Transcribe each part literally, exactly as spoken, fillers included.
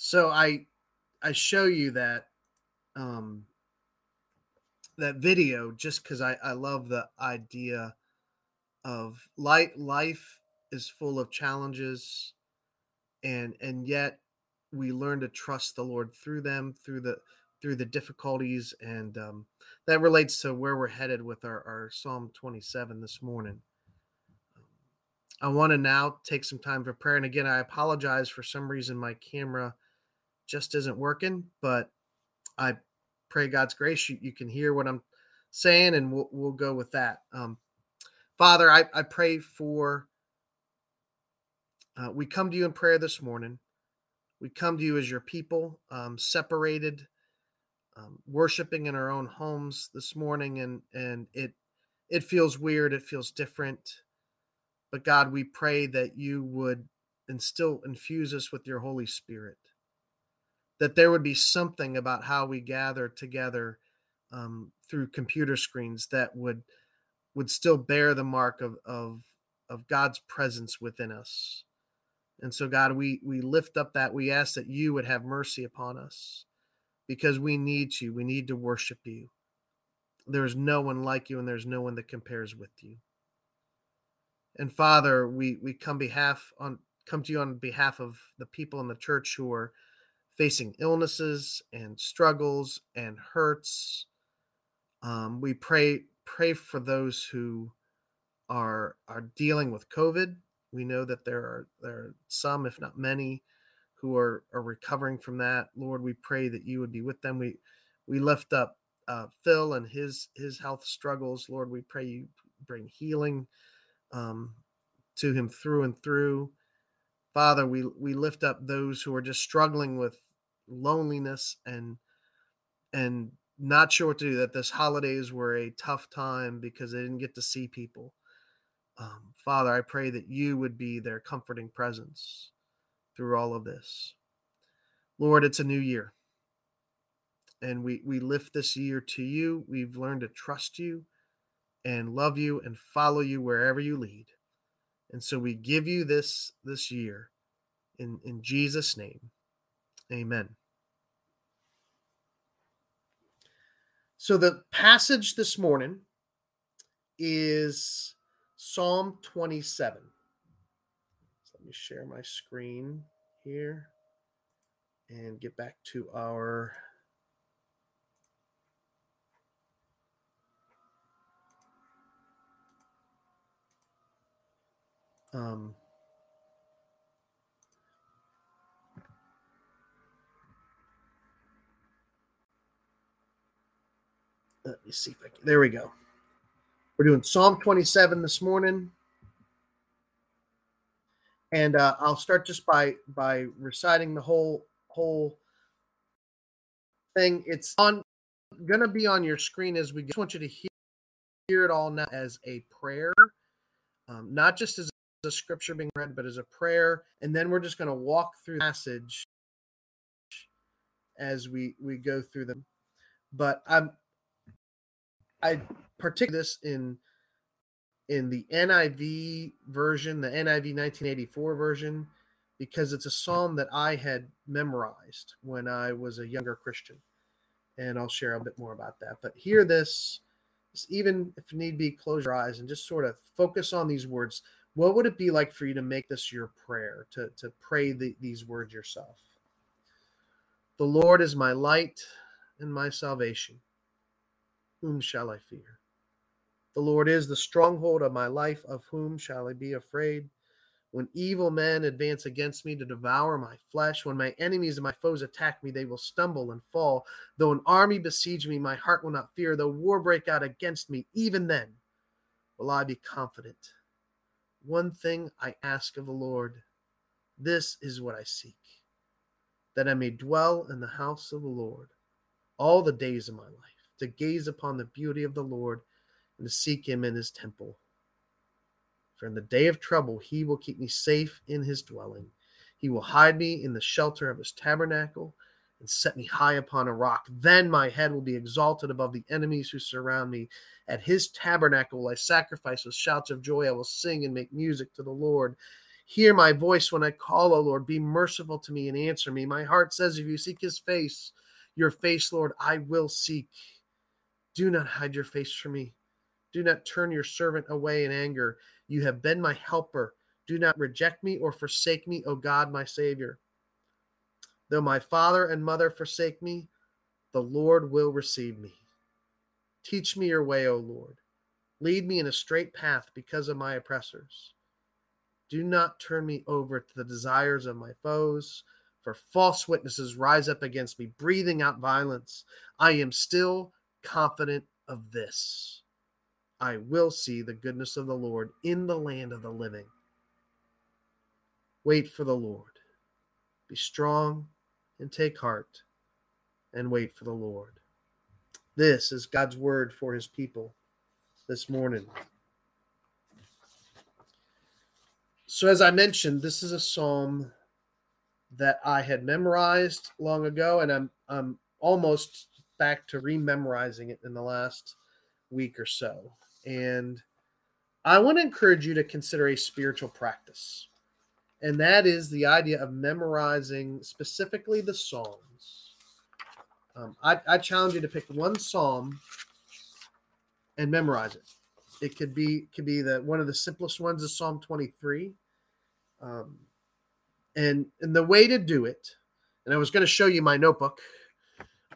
So I I show you that um, that video just because I, I love the idea of light. Life is full of challenges, and and yet we learn to trust the Lord through them, through the through the difficulties, and um, that relates to where we're headed with our, our Psalm twenty-seven this morning. I want to now take some time for prayer. And again, I apologize for some reason my camera just isn't working, but I pray God's grace you, you can hear what I'm saying, and we'll, we'll go with that. Um, Father, I, I pray for, uh, we come to you in prayer this morning. We come to you as your people, um, separated, um, worshiping in our own homes this morning, and and it it feels weird, it feels different. But God, we pray that you would instill, infuse us with your Holy Spirit, that there would be something about how we gather together um, through computer screens that would would still bear the mark of, of, of God's presence within us. And so, God, we, we lift up that. We ask that you would have mercy upon us, because we need you. We need to worship you. There's no one like you, and there's no one that compares with you. And Father, we, we come behalf on come to you on behalf of the people in the church who are facing illnesses and struggles and hurts. Um, we pray pray for those who are are dealing with COVID. We know that there are there are some, if not many, who are, are recovering from that. Lord, we pray that you would be with them. We we lift up uh, Phil and his his health struggles. Lord, we pray you bring healing Um, to him through and through. Father, we, we lift up those who are just struggling with loneliness and and not sure what to do, that this holidays were a tough time because they didn't get to see people. Um, Father, I pray that you would be their comforting presence through all of this. Lord, it's a new year, and we, we lift this year to you. We've learned to trust you and love you and follow you wherever you lead. And so we give you this this year in, in Jesus' name. Amen. So the passage this morning is Psalm twenty-seven. So let me share my screen here and get back to our Um, let me see if I can. There we go. We're doing Psalm twenty-seven this morning, and uh, I'll start just by by reciting the whole whole thing. It's on going to be on your screen as we go. I just want you to hear, hear it all now as a prayer, um, not just as the scripture being read, but as a prayer. And then we're just going to walk through the passage as we, we go through them. But I'm, I particularly this in, in the N I V version, the N I V nineteen eighty-four version, because it's a psalm that I had memorized when I was a younger Christian. And I'll share a bit more about that. But hear this, even if need be, close your eyes and just sort of focus on these words. What would it be like for you to make this your prayer, to, to pray the, these words yourself? The Lord is my light and my salvation. Whom shall I fear? The Lord is the stronghold of my life. Of whom shall I be afraid? When evil men advance against me to devour my flesh, when my enemies and my foes attack me, they will stumble and fall. Though an army besiege me, my heart will not fear. Though war break out against me, even then will I be confident. One thing I ask of the Lord, this is what I seek, that I may dwell in the house of the Lord all the days of my life, to gaze upon the beauty of the Lord and to seek him in his temple. For in the day of trouble, he will keep me safe in his dwelling. He will hide me in the shelter of his tabernacle and set me high upon a rock. Then my head will be exalted above the enemies who surround me. At his tabernacle I sacrifice with shouts of joy. I will sing and make music to the Lord. Hear my voice when I call, O Lord. Be merciful to me and answer me. My heart says, if you seek his face, your face, Lord, I will seek. Do not hide your face from me. Do not turn your servant away in anger. You have been my helper. Do not reject me or forsake me, O God, my Savior. Though my father and mother forsake me, the Lord will receive me. Teach me your way, O Lord. Lead me in a straight path because of my oppressors. Do not turn me over to the desires of my foes, for false witnesses rise up against me, breathing out violence. I am still confident of this. I will see the goodness of the Lord in the land of the living. Wait for the Lord. Be strong and take heart and wait for the Lord. This is God's word for his people this morning. So as I mentioned, this is a psalm that I had memorized long ago, and I'm I'm almost back to rememorizing it in the last week or so. And I want to encourage you to consider a spiritual practice. And that is the idea of memorizing specifically the Psalms. Um, I, I challenge you to pick one Psalm and memorize it. It could be could be the one of the simplest ones is Psalm twenty-three. Um, and, and the way to do it, and I was going to show you my notebook,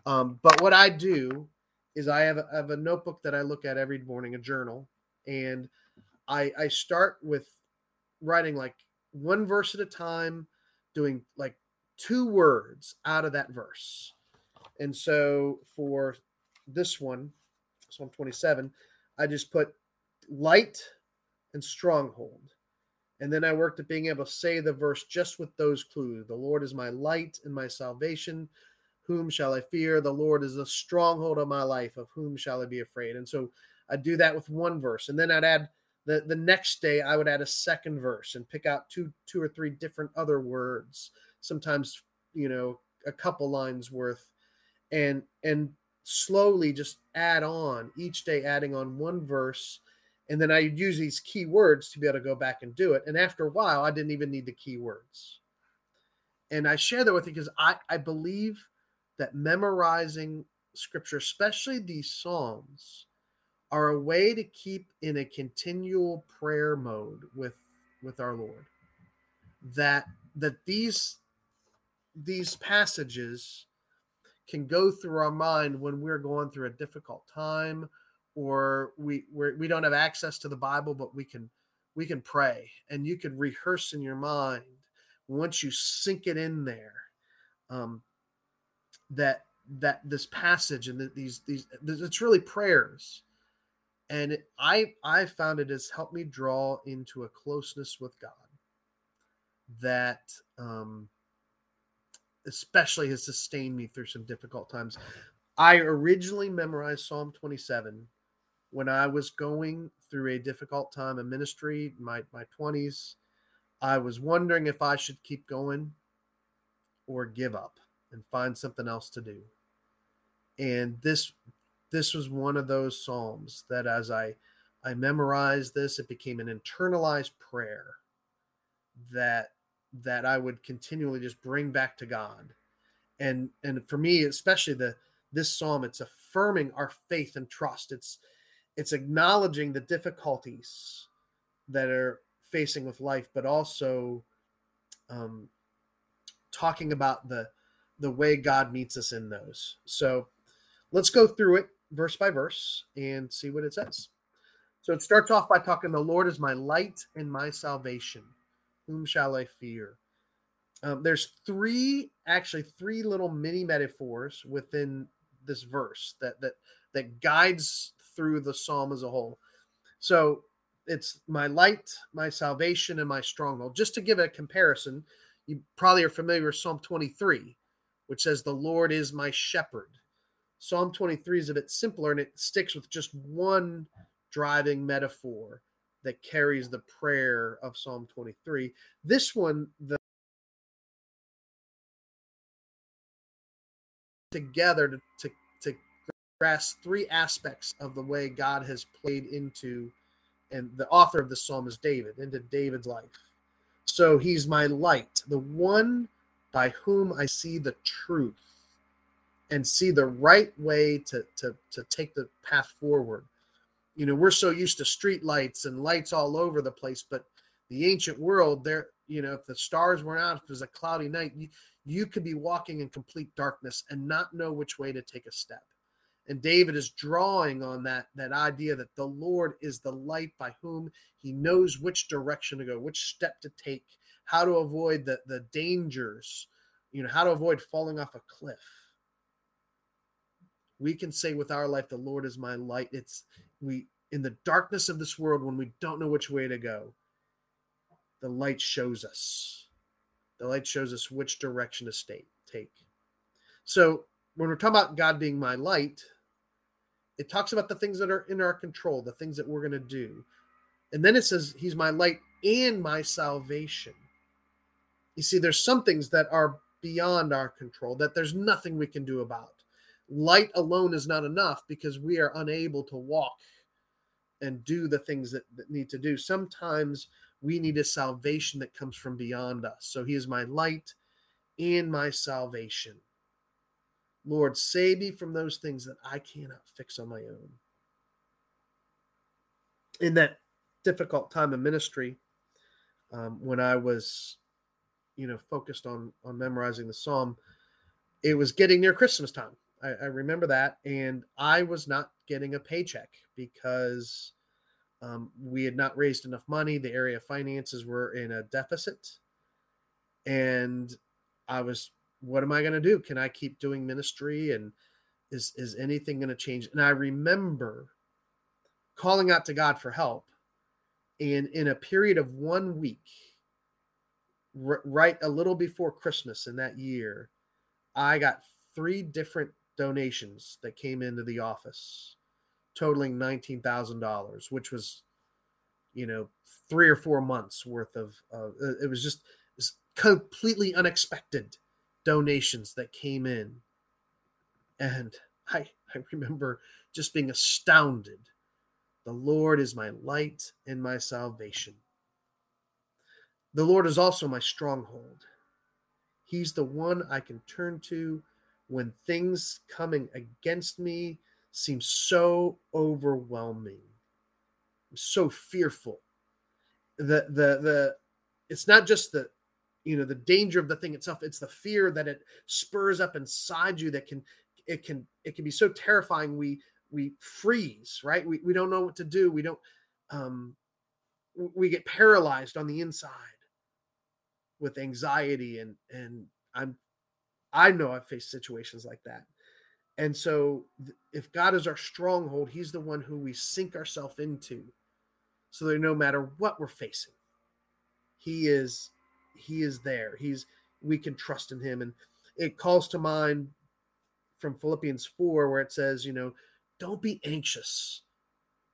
um, but what I do is I have a, I have a notebook that I look at every morning, a journal, and I, I start with writing like one verse at a time, doing like two words out of that verse. And so for this one, Psalm twenty-seven, I just put light and stronghold. And then I worked at being able to say the verse just with those clues. The Lord is my light and my salvation. Whom shall I fear? The Lord is the stronghold of my life. Of whom shall I be afraid? And so I do that with one verse. And then I'd add the, the next day, I would add a second verse and pick out two, two or three different other words, sometimes, you know, a couple lines worth, and, and slowly just add on each day, adding on one verse. And then I use these key words to be able to go back and do it. And after a while, I didn't even need the key words. And I share that with you because I, I believe that memorizing scripture, especially these Psalms, are a way to keep in a continual prayer mode with, with our Lord. That, that these, these passages can go through our mind when we're going through a difficult time, or we we're, we don't have access to the Bible, but we can we can pray, and you can rehearse in your mind once you sink it in there. Um, that that this passage and that these these it's really prayers, and it, I I found it has helped me draw into a closeness with God. That. Um, especially has sustained me through some difficult times. I originally memorized Psalm twenty-seven when I was going through a difficult time in ministry, my, my twenties. I was wondering if I should keep going or give up and find something else to do. And this this was one of those Psalms that as I, I memorized this, it became an internalized prayer that that I would continually just bring back to God. And, and for me, especially the, this Psalm, it's affirming our faith and trust. It's, it's acknowledging the difficulties that are facing with life, but also um, talking about the, the way God meets us in those. So let's go through it verse by verse and see what it says. So it starts off by talking, the Lord is my light and my salvation. Whom shall I fear? Um, there's three, actually three little mini metaphors within this verse that that that guides through the psalm as a whole. So it's my light, my salvation, and my stronghold. Just to give it a comparison, you probably are familiar with Psalm twenty-three, which says, the Lord is my shepherd. Psalm twenty-three is a bit simpler, and it sticks with just one driving metaphor that carries the prayer of Psalm twenty-three. This one, the together to, to, to grasp three aspects of the way God has played into, and the author of the psalm is David, into David's life. So he's my light, the one by whom I see the truth and see the right way to, to, to take the path forward. You know, we're so used to street lights and lights all over the place, but the ancient world there, you know, if the stars weren't out, if it was a cloudy night, you, you could be walking in complete darkness and not know which way to take a step. And David is drawing on that, that idea that the Lord is the light by whom he knows which direction to go, which step to take, how to avoid the, the dangers, you know, how to avoid falling off a cliff. We can say with our life, the Lord is my light. It's we in the darkness of this world, when we don't know which way to go, the light shows us. The light shows us which direction to stay, take. So when we're talking about God being my light, it talks about the things that are in our control, the things that we're going to do. And then it says he's my light and my salvation. You see, there's some things that are beyond our control, that there's nothing we can do about. Light alone is not enough because we are unable to walk and do the things that, that need to do. Sometimes we need a salvation that comes from beyond us. So he is my light and my salvation. Lord, save me from those things that I cannot fix on my own. In that difficult time of ministry, um, when I was, you know, focused on, on memorizing the Psalm, it was getting near Christmas time. I, I remember that. And I was not getting a paycheck because um, we had not raised enough money. The area finances were in a deficit. And I was, what am I going to do? Can I keep doing ministry? And is, is anything going to change? And I remember calling out to God for help. And in a period of one week, r- right a little before Christmas in that year, I got three different donations that came into the office totaling nineteen thousand dollars, which was, you know, three or four months worth of, uh, it was just it was completely unexpected donations that came in. And I, I remember just being astounded. The Lord is my light and my salvation. The Lord is also my stronghold. He's the one I can turn to when things coming against me seem so overwhelming. I'm so fearful. The the the it's not just the you know, the danger of the thing itself. It's the fear that it spurs up inside you that can, it can, it can be so terrifying. We, we freeze, right? We we don't know what to do. We don't, um, we get paralyzed on the inside with anxiety. And, and I'm, I know I've faced situations like that. And so if God is our stronghold, he's the one who we sink ourselves into so that no matter what we're facing, he is, He is there. He's, we can trust in him. And it calls to mind from Philippians four, where it says, you know, don't be anxious,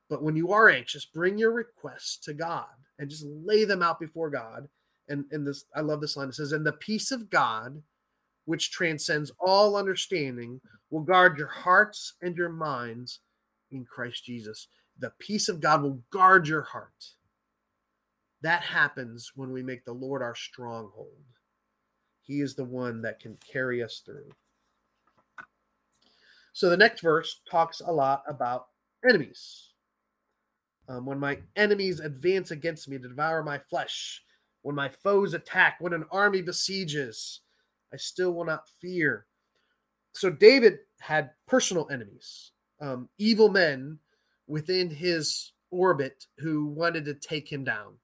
but when you are anxious, bring your requests to God and just lay them out before God. And, and this, I love this line. It says, and the peace of God, which transcends all understanding, will guard your hearts and your minds in Christ Jesus. The peace of God will guard your heart. That happens when we make the Lord our stronghold. He is the one that can carry us through. So the next verse talks a lot about enemies. Um, when my enemies advance against me to devour my flesh, when my foes attack, when an army besieges, I still will not fear. So David had personal enemies, um, evil men within his orbit who wanted to take him down.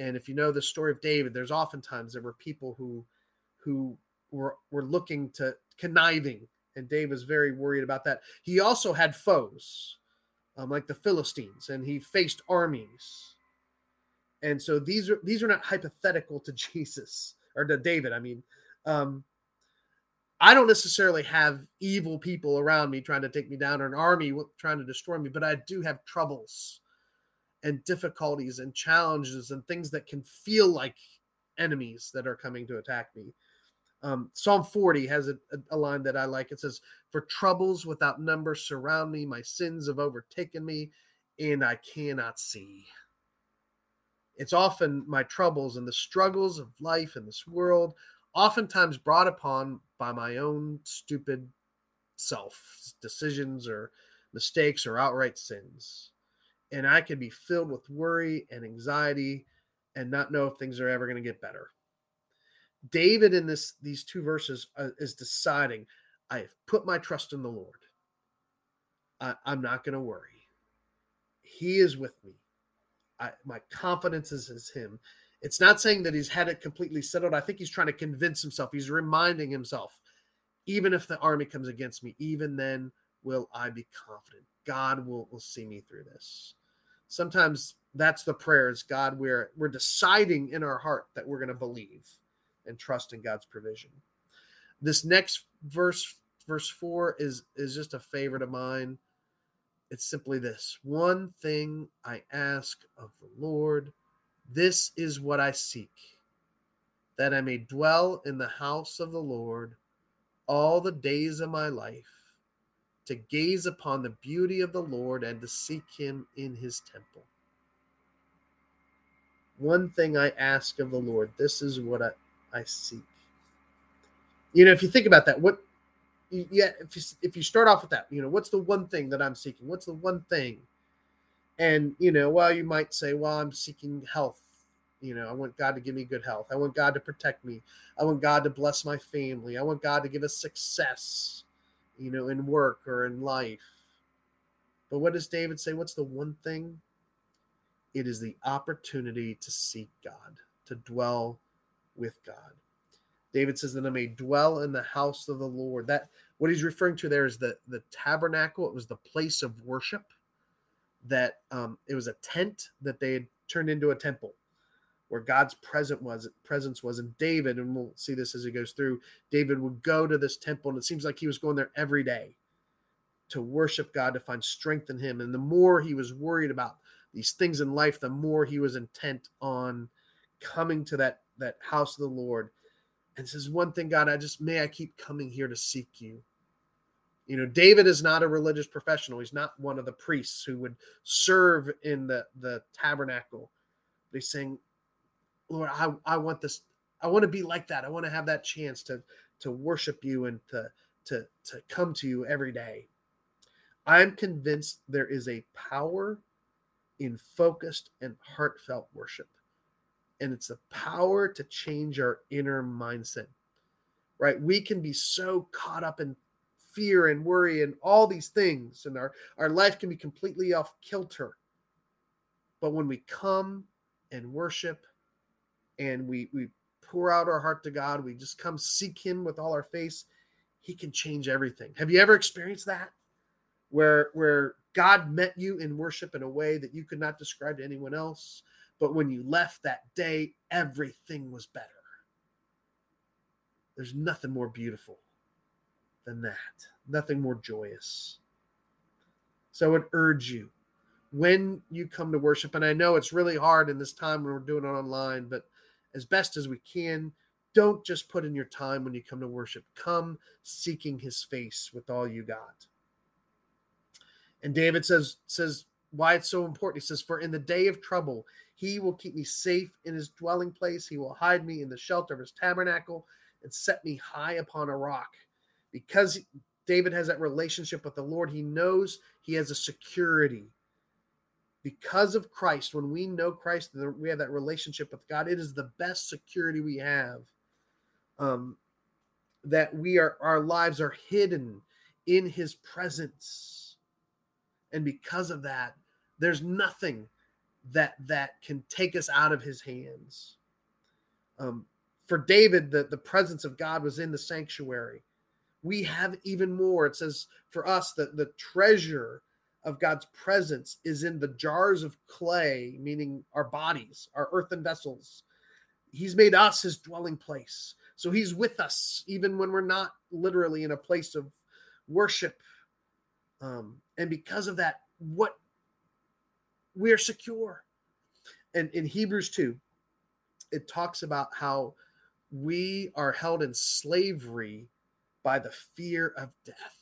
And if you know the story of David, there's oftentimes there were people who who were, were looking to conniving, and David was very worried about that. He also had foes, um, like the Philistines, and he faced armies. And so these are these are not hypothetical to Jesus or to David. I mean, um, I don't necessarily have evil people around me trying to take me down or an army trying to destroy me, but I do have troubles and difficulties and challenges and things that can feel like enemies that are coming to attack me. Um, Psalm forty has a, a line that I like. It says, for troubles without number surround me, my sins have overtaken me, and I cannot see. It's often my troubles and the struggles of life in this world, oftentimes brought upon by my own stupid self decisions or mistakes or outright sins. And I can be filled with worry and anxiety and not know if things are ever going to get better. David in this these two verses uh, is deciding, I have put my trust in the Lord. I, I'm not going to worry. He is with me. I, my confidence is, is him. It's not saying that he's had it completely settled. I think he's trying to convince himself. He's reminding himself, even if the army comes against me, even then will I be confident. God will, will see me through this. Sometimes that's the prayer is, God, we're, we're deciding in our heart that we're going to believe and trust in God's provision. This next verse, verse four, is, is just a favorite of mine. It's simply this. One thing I ask of the Lord, this is what I seek, that I may dwell in the house of the Lord all the days of my life, to gaze upon the beauty of the Lord and to seek him in his temple. One thing I ask of the Lord, this is what I, I seek. You know, if you think about that, what, yeah, if you, if you start off with that, you know, what's the one thing that I'm seeking? What's the one thing? And, you know, well, you might say, well, I'm seeking health. You know, I want God to give me good health. I want God to protect me. I want God to bless my family. I want God to give us success, you know, in work or in life. But what does David say? What's the one thing? It is the opportunity to seek God, to dwell with God. David says that I may dwell in the house of the Lord. That what he's referring to there is the, the tabernacle. It was the place of worship that um, it was a tent that they had turned into a temple where God's presence was, presence was in David. And we'll see this as he goes through. David would go to this temple, and it seems like he was going there every day to worship God, to find strength in him. And the more he was worried about these things in life, the more he was intent on coming to that, that house of the Lord. And it says, one thing, God, I just, may I keep coming here to seek you. You know, David is not a religious professional. He's not one of the priests who would serve in the, the tabernacle. But he's saying, Lord, I, I want this. I want to be like that. I want to have that chance to, to worship you and to, to, to come to you every day. I'm convinced there is a power in focused and heartfelt worship. And it's the power to change our inner mindset, right? We can be so caught up in fear and worry and all these things, and our, our life can be completely off kilter. But when we come and worship and we, we pour out our heart to God, we just come seek him with all our face, he can change everything. Have you ever experienced that? Where, where God met you in worship in a way that you could not describe to anyone else? But when you left that day, everything was better. There's nothing more beautiful than that. Nothing more joyous. So I would urge you, when you come to worship, and I know it's really hard in this time when we're doing it online, but as best as we can, don't just put in your time when you come to worship. Come seeking his face with all you got. And David says, says why it's so important. He says, for in the day of trouble, he will keep me safe in his dwelling place. He will hide me in the shelter of his tabernacle and set me high upon a rock. Because David has that relationship with the Lord, he knows he has a security. Because of Christ, when we know Christ, we have that relationship with God. It is the best security we have, um, that we are, our lives are hidden in his presence. And because of that, there's nothing that that can take us out of his hands. Um, for David, the, the presence of God was in the sanctuary. We have even more. It says for us that the treasure of God's presence is in the jars of clay, meaning our bodies, our earthen vessels. He's made us his dwelling place. So he's with us even when we're not literally in a place of worship. Um, and because of that, what we are secure. And in Hebrews two, it talks about how we are held in slavery by the fear of death,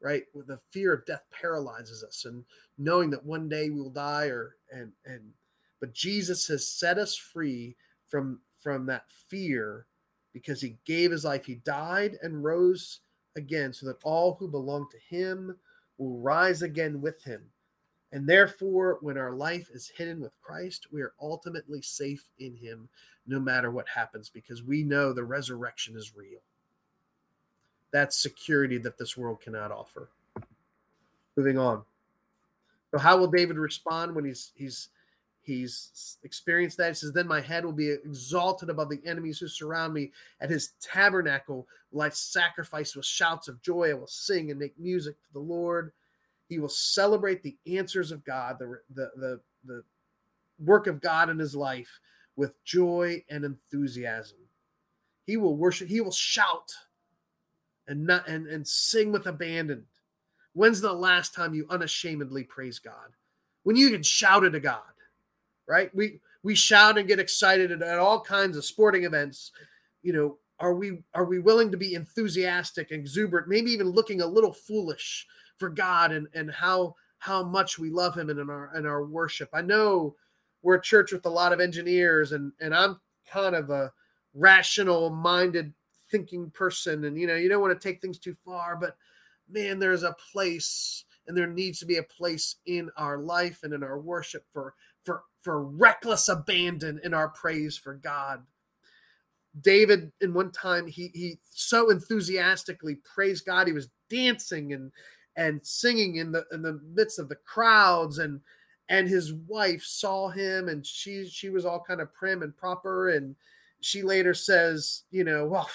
right? The fear of death paralyzes us, and knowing that one day we will die, or, and, and, But Jesus has set us free from, from that fear because he gave his life. He died and rose again so that all who belong to him will rise again with him. And therefore, when our life is hidden with Christ, we are ultimately safe in him no matter what happens, because we know the resurrection is real. That's security that this world cannot offer. Moving on. So how will David respond when he's he's he's experienced that? He says, then my head will be exalted above the enemies who surround me. At his tabernacle will I sacrifice with shouts of joy. I will sing and make music to the Lord. He will celebrate the answers of God, the, the, the, the work of God in his life with joy and enthusiasm. He will worship, he will shout and not, and, and sing with abandon. When's the last time you unashamedly praise God? When you can shout to God, right? We we shout and get excited at, at all kinds of sporting events. You know, are we are we willing to be enthusiastic, exuberant, maybe even looking a little foolish for God and, and how how much we love him and in our in our worship? I know we're a church with a lot of engineers, and and I'm kind of a rational-minded thinking person, and you know, you don't want to take things too far, but man, there's a place, and there needs to be a place in our life and in our worship for for for reckless abandon in our praise for God. David, in one time, he he so enthusiastically praised God, he was dancing and and singing in the in the midst of the crowds, and and his wife saw him, and she she was all kind of prim and proper, and she later says, you know, well,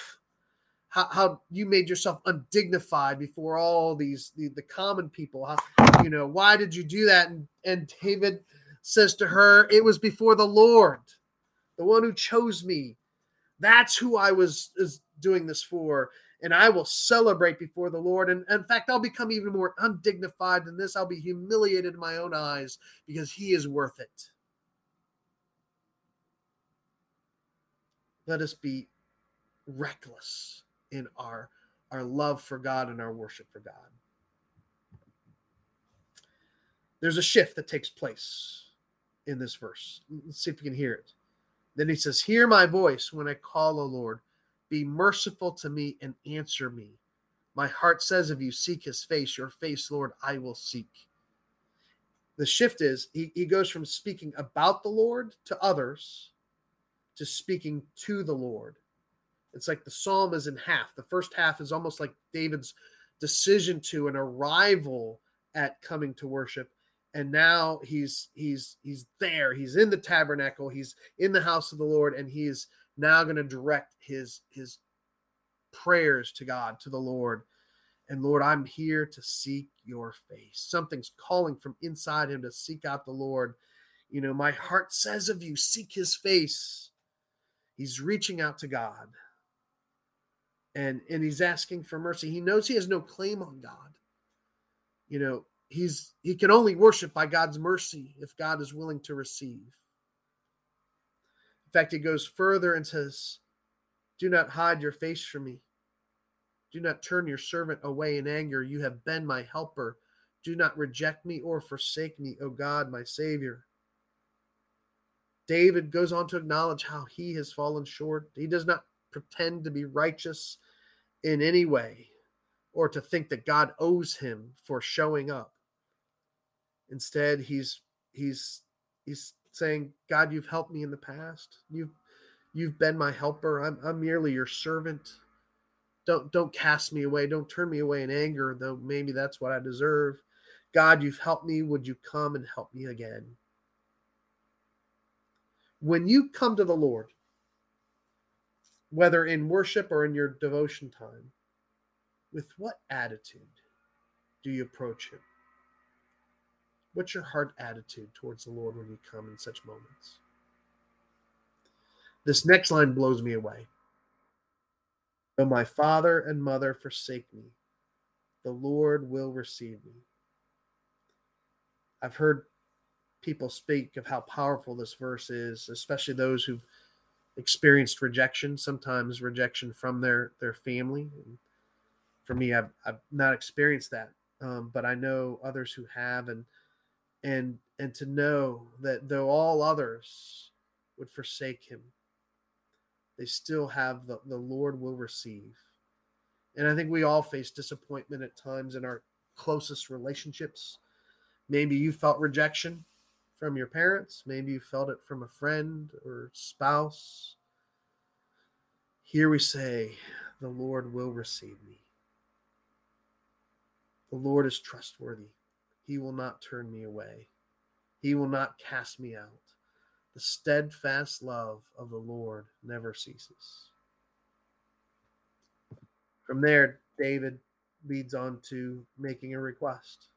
how, how you made yourself undignified before all these the, the common people. How, you know, why did you do that? And and David says to her, it was before the Lord, the one who chose me. That's who I was is doing this for. And I will celebrate before the Lord. And, and in fact, I'll become even more undignified than this. I'll be humiliated in my own eyes because he is worth it. Let us be reckless in our, our love for God and our worship for God. There's a shift that takes place in this verse. Let's see if we can hear it. Then he says, hear my voice when I call, O Lord. Be merciful to me and answer me. My heart says of you, seek his face. Your face, Lord, I will seek. The shift is he, he goes from speaking about the Lord to others to speaking to the Lord. It's like the psalm is in half. The first half is almost like David's decision to an arrival at coming to worship. And now he's he's he's there. He's in the tabernacle. He's in the house of the Lord, and he is now going to direct his, his prayers to God, to the Lord. And Lord, I'm here to seek your face. Something's calling from inside him to seek out the Lord. You know, my heart says of you, seek his face. He's reaching out to God. And, and he's asking for mercy. He knows he has no claim on God. You know, he's he can only worship by God's mercy if God is willing to receive. In fact, it goes further and says, do not hide your face from me. Do not turn your servant away in anger. You have been my helper. Do not reject me or forsake me, O God, my Savior. David goes on to acknowledge how he has fallen short. He does not pretend to be righteous in any way or to think that God owes him for showing up. Instead, he's he's he's saying, God, you've helped me in the past. You've, you've been my helper. I'm, I'm merely your servant. Don't, don't cast me away. Don't turn me away in anger, though maybe that's what I deserve. God, you've helped me. Would you come and help me again? When you come to the Lord, whether in worship or in your devotion time, with what attitude do you approach him? What's your heart attitude towards the Lord when you come in such moments? This next line blows me away. Though my father and mother forsake me, the Lord will receive me. I've heard people speak of how powerful this verse is, especially those who've experienced rejection, sometimes rejection from their, their family. And for me, I've, I've not experienced that, um, but I know others who have, and And and to know that though all others would forsake him, they still have the, the Lord will receive. And I think we all face disappointment at times in our closest relationships. Maybe you felt rejection from your parents. Maybe you felt it from a friend or spouse. Here we say, the Lord will receive me. The Lord is trustworthy. He will not turn me away. He will not cast me out. The steadfast love of the Lord never ceases. From there, David leads on to making a request.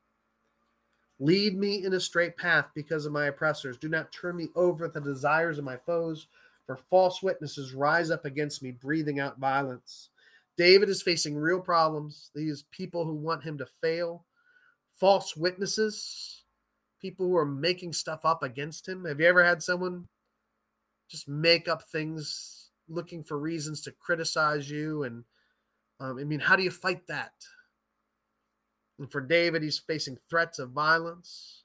Lead me in a straight path because of my oppressors. Do not turn me over to the desires of my foes, for false witnesses rise up against me, breathing out violence. David is facing real problems. These people who want him to fail, false witnesses, people who are making stuff up against him. Have you ever had someone just make up things looking for reasons to criticize you? And um, I mean, how do you fight that? And for David, he's facing threats of violence.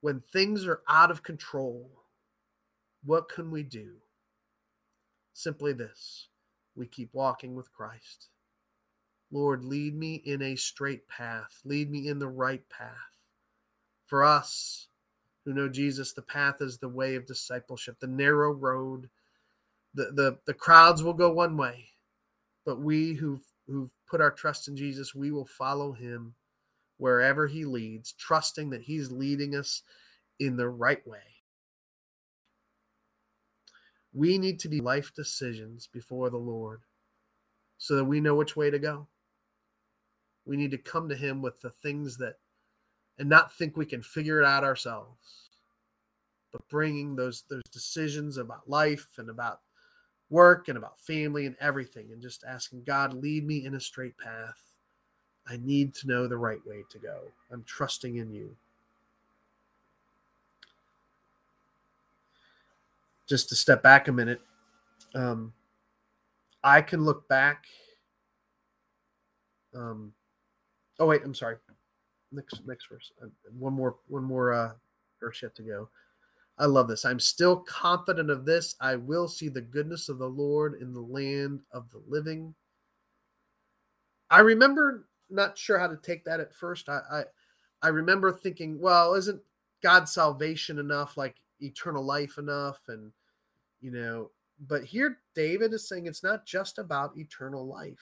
When things are out of control, what can we do? Simply this. We keep walking with Christ. Lord, lead me in a straight path. Lead me in the right path. For us who know Jesus, the path is the way of discipleship, the narrow road. The, the, the crowds will go one way, but we who've who've put our trust in Jesus, we will follow him wherever he leads, trusting that he's leading us in the right way. We need to be life decisions before the Lord so that we know which way to go. We need to come to him with the things that, and not think we can figure it out ourselves, but bringing those, those decisions about life and about work and about family and everything, and just asking God, lead me in a straight path. I need to know the right way to go. I'm trusting in you. Just to step back a minute, um, I can look back. Um, oh wait, I'm sorry. Next, next verse. One more, one more uh, verse yet to go. I love this. I'm still confident of this. I will see the goodness of the Lord in the land of the living. I remember not sure how to take that at first. I, I, I remember thinking, well, isn't God's salvation enough? Like eternal life enough? And, you know, but here David is saying it's not just about eternal life.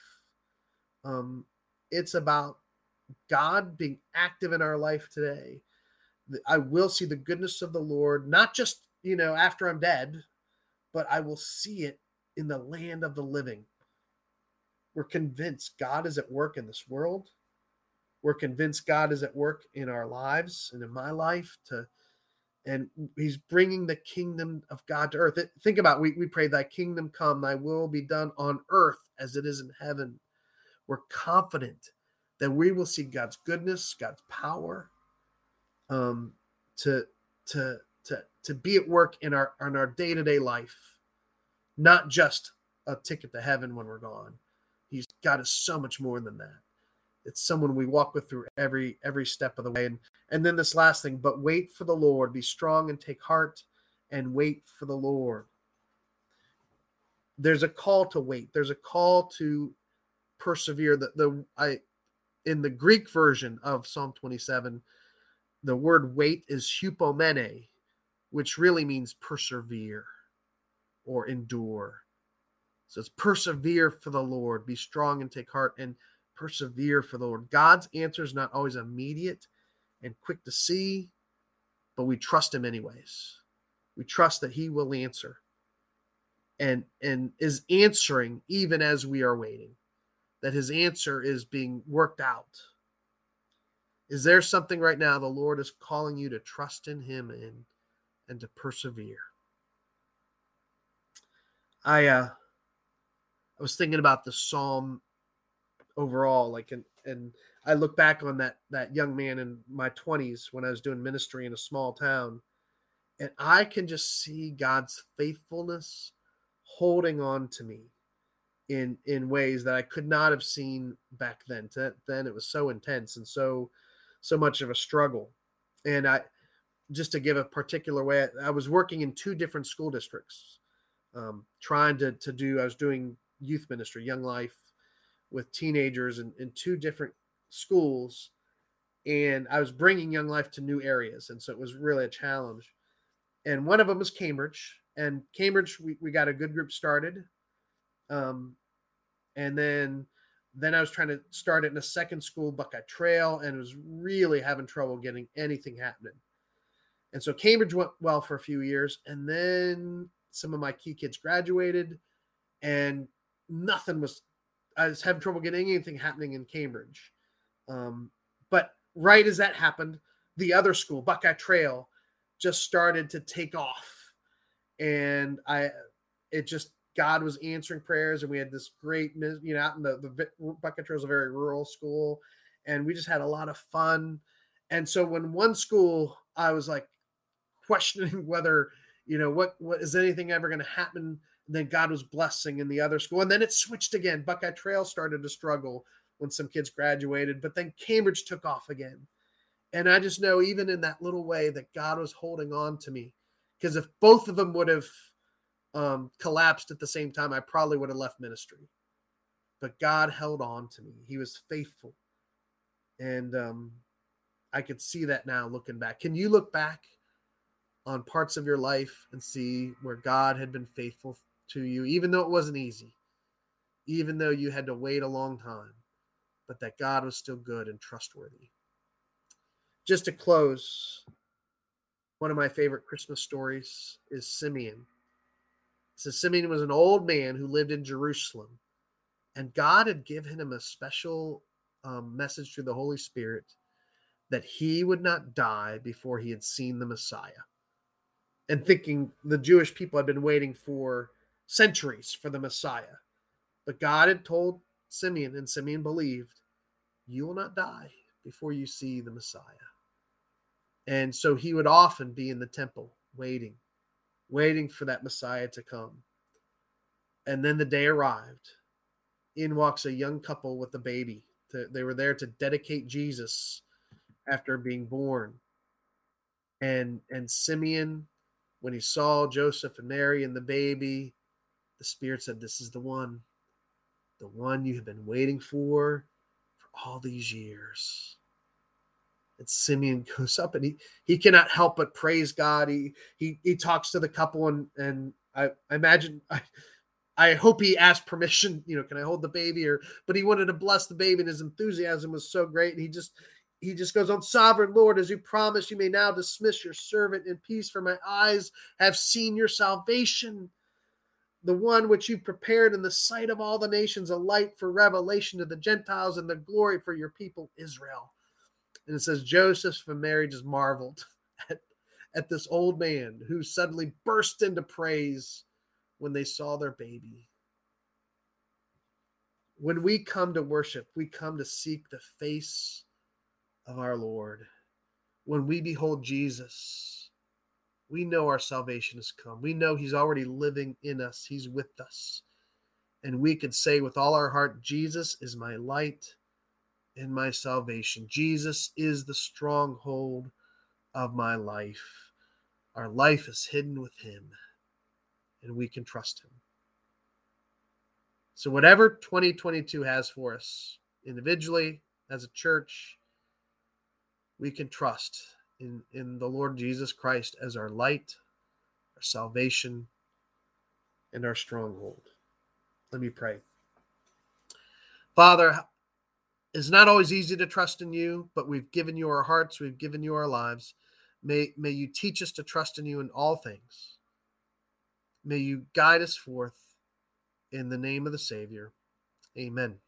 Um, it's about God being active in our life today. I will see the goodness of the Lord, not just, you know, after I'm dead, but I will see it in the land of the living. We're convinced God is at work in this world. We're convinced God is at work in our lives and in my life to, and he's bringing the kingdom of God to earth. It, think about, we, we pray, thy kingdom come, thy will be done on earth as it is in heaven. We're confident that we will see God's goodness, God's power, Um, to to to to be at work in our in our day to day life, not just a ticket to heaven when we're gone. He's got us so much more than that. It's someone we walk with through every every step of the way. And and then this last thing, but wait for the Lord. Be strong and take heart, and wait for the Lord. There's a call to wait. There's a call to persevere. The the I in the Greek version of Psalm twenty-seven. The word wait is hupomene, which really means persevere or endure. So it's persevere for the Lord. Be strong and take heart and persevere for the Lord. God's answer is not always immediate and quick to see, but we trust him anyways. We trust that he will answer and, and is answering even as we are waiting, that his answer is being worked out. Is there something right now the Lord is calling you to trust in him in and to persevere? I uh, I was thinking about the psalm overall, like, and, and I look back on that, that young man in my twenties when I was doing ministry in a small town, and I can just see God's faithfulness holding on to me in in ways that I could not have seen back then. To, then it was so intense and so... so much of a struggle. And I, just to give a particular way, I was working in two different school districts, um, trying to to do, I was doing youth ministry, Young Life, with teenagers in, in two different schools. And I was bringing Young Life to new areas. And so it was really a challenge. And one of them was Cambridge. And Cambridge, we, we got a good group started. Um, and then then I was trying to start it in a second school, Buckeye Trail, and was really having trouble getting anything happening. And so Cambridge went well for a few years. And then some of my key kids graduated and nothing was, I was having trouble getting anything happening in Cambridge. Um, but right as that happened, the other school, Buckeye Trail, just started to take off. And I, it just, God was answering prayers, and we had this great, you know, out in the, the Buckeye Trail is a very rural school, and we just had a lot of fun. And so when one school, I was like questioning whether, you know, what, what is anything ever going to happen? And then God was blessing in the other school. And then it switched again. Buckeye Trail started to struggle when some kids graduated, but then Cambridge took off again. And I just know even in that little way that God was holding on to me, because if both of them would have Um, collapsed at the same time, I probably would have left ministry. But God held on to me. He was faithful. And um, I could see that now looking back. Can you look back on parts of your life and see where God had been faithful to you, even though it wasn't easy, even though you had to wait a long time, but that God was still good and trustworthy? Just to close, one of my favorite Christmas stories is Simeon. So Simeon was an old man who lived in Jerusalem, and God had given him a special um, message through the Holy Spirit that he would not die before he had seen the Messiah. And thinking the Jewish people had been waiting for centuries for the Messiah, but God had told Simeon, and Simeon believed, you will not die before you see the Messiah. And so he would often be in the temple waiting. waiting for that Messiah to come. And then the day arrived. In walks a young couple with a baby. They were there to dedicate Jesus after being born. And, and Simeon, when he saw Joseph and Mary and the baby, the Spirit said, this is the one, the one you have been waiting for for all these years. And Simeon goes up and he, he cannot help but praise God. He he he talks to the couple and and I, I imagine I I hope he asked permission, you know, can I hold the baby? Or but he wanted to bless the baby, and his enthusiasm was so great. And he just he just goes on, Sovereign Lord, as you promised, you may now dismiss your servant in peace, for my eyes have seen your salvation, the one which you've prepared in the sight of all the nations, a light for revelation to the Gentiles and the glory for your people Israel. And it says, Joseph and Mary just marveled at, at this old man who suddenly burst into praise when they saw their baby. When we come to worship, we come to seek the face of our Lord. When we behold Jesus, we know our salvation has come. We know he's already living in us. He's with us. And we could say with all our heart, Jesus is my light in my salvation. Jesus is the stronghold of my life. Our life is hidden with him, and we can trust him. So whatever twenty twenty-two has for us, individually, as a church, we can trust in, in the Lord Jesus Christ as our light, our salvation, and our stronghold. Let me pray. Father, it's not always easy to trust in you, but we've given you our hearts. We've given you our lives. May, may you teach us to trust in you in all things. May you guide us forth in the name of the Savior. Amen.